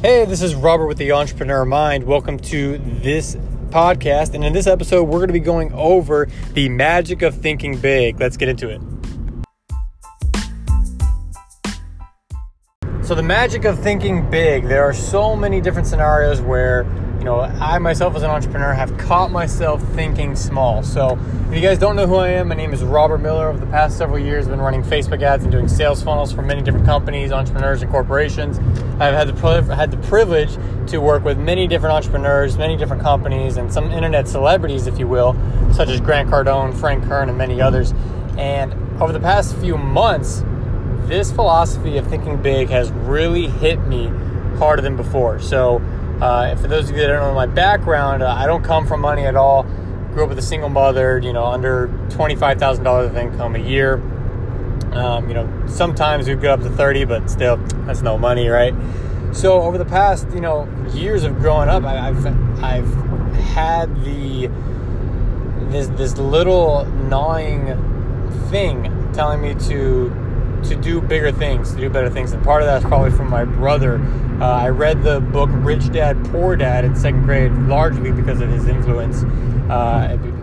Hey, this is Robert with the Entrepreneur Mind. Welcome to this podcast. And in this episode, we're going to be going over the magic of thinking big. Let's get into it. So the magic of thinking big, there are so many different scenarios where, you know, I myself as an entrepreneur have caught myself thinking small. So if you guys don't know who I am, my name is Robert Miller. Over the past several years, I've been running Facebook ads and doing sales funnels for many different companies, entrepreneurs, and corporations. I've had the privilege to work with many different entrepreneurs, many different companies, and some internet celebrities, if you will, such as Grant Cardone, Frank Kern, and many others. And over the past few months, this philosophy of thinking big has really hit me harder than before. So for those of you that don't know my background, I don't come from money at all. Grew up with a single mother, you know, under $25,000 of income a year. You know, sometimes we go up to 30, but still, that's no money, right? So over the past, you know, years of growing up, I've had this little gnawing thing telling me to do bigger things, to do better things. And part of that is probably from my brother. I read the book Rich Dad, Poor Dad in second grade, largely because of his influence.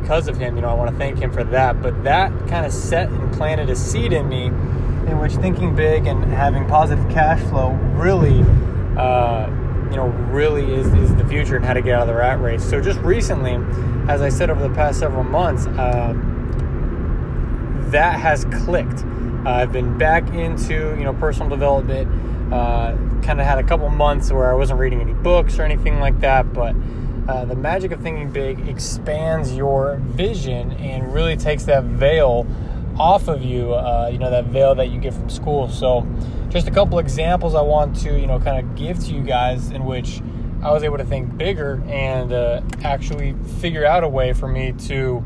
Because of him, you know, I want to thank him for that. But that kind of set and planted a seed in me in which thinking big and having positive cash flow really, is the future and how to get out of the rat race. So just recently, as I said, over the past several months, that has clicked. I've been back into, you know, personal development, kind of had a couple months where I wasn't reading any books or anything like that, but the magic of thinking big expands your vision and really takes that veil off of you, you know, that veil that you get from school. So just a couple examples I want to, you know, kind of give to you guys in which I was able to think bigger and actually figure out a way for me to,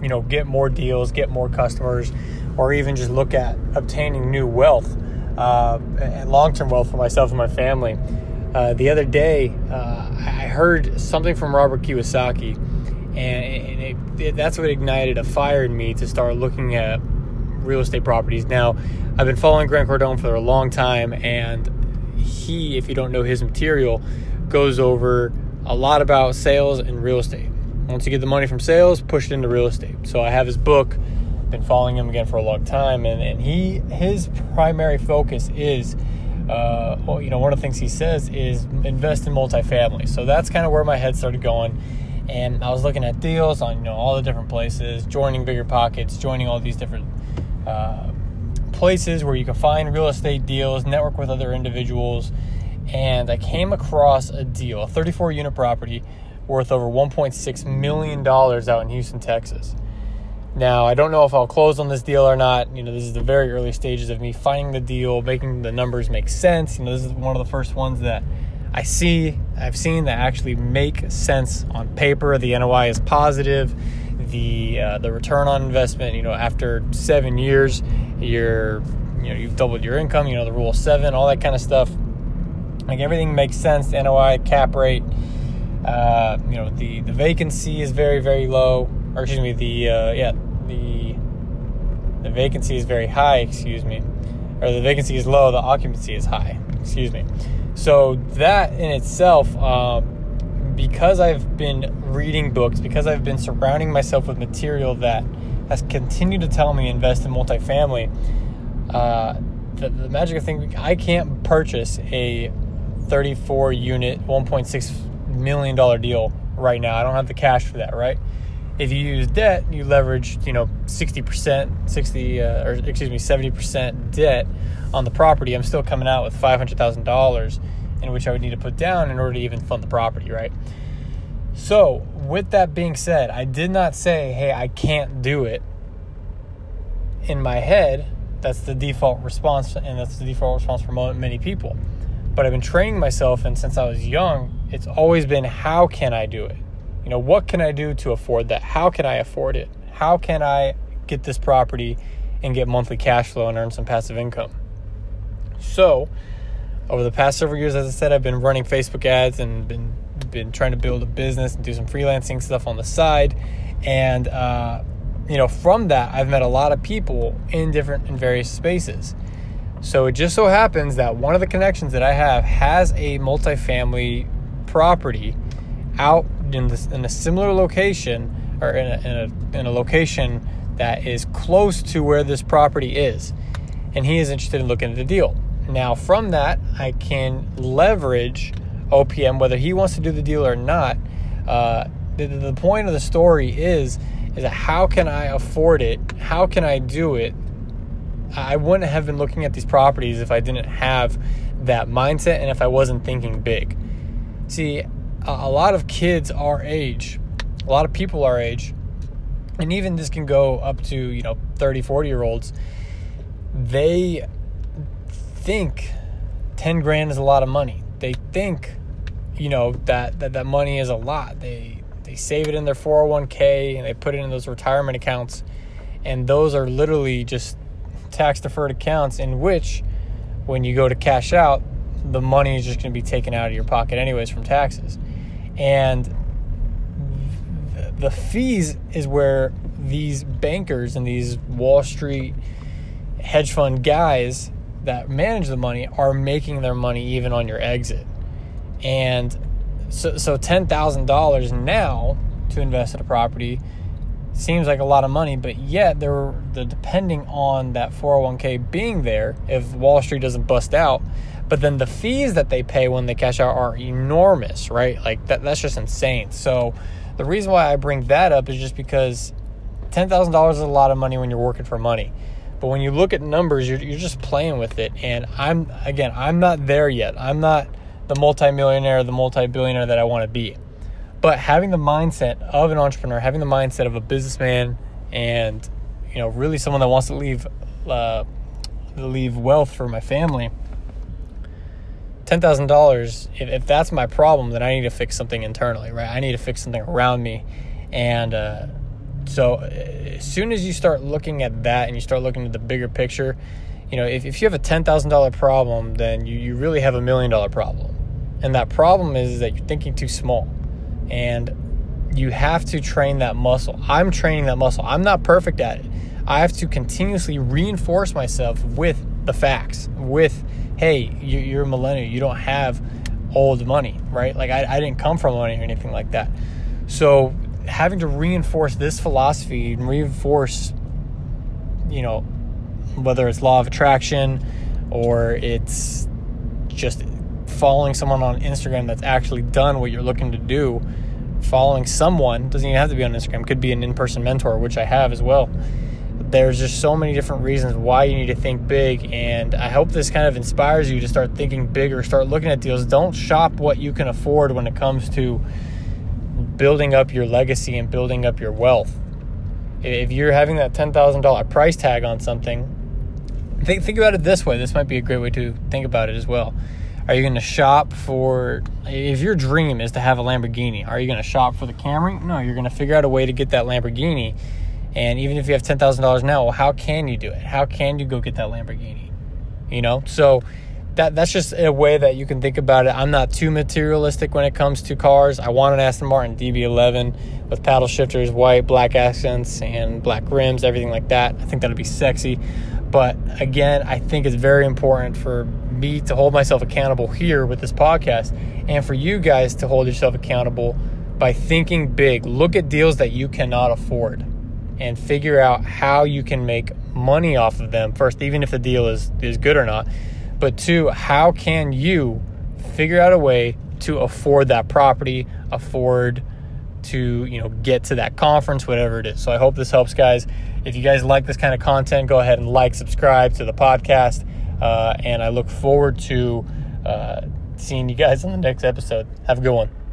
you know, get more deals, get more customers, or even just look at obtaining new wealth and long-term wealth for myself and my family. The other day, I heard something from Robert Kiyosaki, and that's what ignited a fire in me to start looking at real estate properties. Now, I've been following Grant Cardone for a long time, and he, if you don't know his material, goes over a lot about sales and real estate. Once you get the money from sales, push it into real estate. So I have his book. Been following him again for a long time, and his primary focus is, you know, one of the things he says is invest in multifamily. So that's kind of where my head started going, and I was looking at deals on, you know, all the different places, joining Bigger Pockets, joining all these different places where you can find real estate deals, network with other individuals, and I came across a deal, a 34-unit property worth over $1.6 million out in Houston, Texas. Now, I don't know if I'll close on this deal or not. You know, this is the very early stages of me finding the deal, making the numbers make sense. You know, this is one of the first ones that I've seen that actually make sense on paper. The NOI is positive. The return on investment, you know, after 7 years, you've doubled your income, you know, the rule of seven, all that kind of stuff. Like, everything makes sense. The NOI, cap rate, you know, the vacancy is very, very low. Or excuse me, the vacancy is very high, excuse me, or the vacancy is low, the occupancy is high, excuse me. So that in itself, because I've been reading books, because I've been surrounding myself with material that has continued to tell me invest in multifamily, the magic of thinking, I can't purchase a 34-unit, $1.6 million deal right now. I don't have the cash for that, right? If you use debt, you leverage, you know, 70% debt on the property. I'm still coming out with $500,000 in which I would need to put down in order to even fund the property, right? So with that being said, I did not say, hey, I can't do it. In my head, that's the default response, and that's the default response for many people. But I've been training myself, and since I was young, it's always been, how can I do it? You know, what can I do to afford that? How can I afford it? How can I get this property and get monthly cash flow and earn some passive income? So over the past several years, as I said, I've been running Facebook ads and been trying to build a business and do some freelancing stuff on the side. And, you know, from that, I've met a lot of people in different and various spaces. So it just so happens that one of the connections that I have has a multifamily property out in a similar location, or in a location that is close to where this property is. And he is interested in looking at the deal. Now from that, I can leverage OPM, whether he wants to do the deal or not. The point of the story is that how can I afford it? How can I do it? I wouldn't have been looking at these properties if I didn't have that mindset and if I wasn't thinking big. See, a lot of kids our age, a lot of people our age, and even this can go up to, 30, 40-year-olds, they think 10 grand is a lot of money. They think, that money is a lot. They save it in their 401k and they put it in those retirement accounts. And those are literally just tax deferred accounts in which when you go to cash out, the money is just going to be taken out of your pocket anyways from taxes. And the fees is where these bankers and these Wall Street hedge fund guys that manage the money are making their money even on your exit. And so $10,000 now to invest in a property seems like a lot of money, but yet they're depending on that 401k being there if Wall Street doesn't bust out. But then the fees that they pay when they cash out are enormous, right? Like that's just insane. So the reason why I bring that up is just because $10,000 is a lot of money when you're working for money. But when you look at numbers, you're just playing with it. And I'm not there yet. I'm not the multimillionaire, the multi-billionaire that I want to be. But having the mindset of an entrepreneur, having the mindset of a businessman, and really someone that wants to leave wealth for my family, $10,000, if that's my problem, then I need to fix something internally, right? I need to fix something around me. And so as soon as you start looking at that and you start looking at the bigger picture, if you have a $10,000 problem, then you really have a $1 million problem. And that problem is that you're thinking too small. And you have to train that muscle. I'm training that muscle. I'm not perfect at it. I have to continuously reinforce myself with the facts, with, hey, you're a millennial. You don't have old money, right? Like I didn't come from money or anything like that. So having to reinforce this philosophy and reinforce, whether it's law of attraction or it's just following someone on Instagram that's actually done what you're looking to do, following someone, doesn't even have to be on Instagram, could be an in-person mentor, which I have as well. There's just so many different reasons why you need to think big, and I hope this kind of inspires you to start thinking bigger, start looking at deals. Don't shop what you can afford when it comes to building up your legacy and building up your wealth. If you're having that $10,000 price tag on something, think about it this way. This might be a great way to think about it as well. Are you going to shop for, if your dream is to have a Lamborghini, are you going to shop for the Camry? No, you're going to figure out a way to get that Lamborghini. And even if you have $10,000 now, well, how can you do it? How can you go get that Lamborghini? So that's just a way that you can think about it. I'm not too materialistic when it comes to cars. I want an Aston Martin DB11 with paddle shifters, white, black accents, and black rims, everything like that. I think that'll be sexy. But again, I think it's very important for me to hold myself accountable here with this podcast, and for you guys to hold yourself accountable by thinking big. Look at deals that you cannot afford and figure out how you can make money off of them first, even if the deal is good or not. But two, how can you figure out a way to afford that property, afford to, get to that conference, whatever it is. So I hope this helps, guys. If you guys like this kind of content, go ahead and subscribe to the podcast. And I look forward to seeing you guys on the next episode. Have a good one.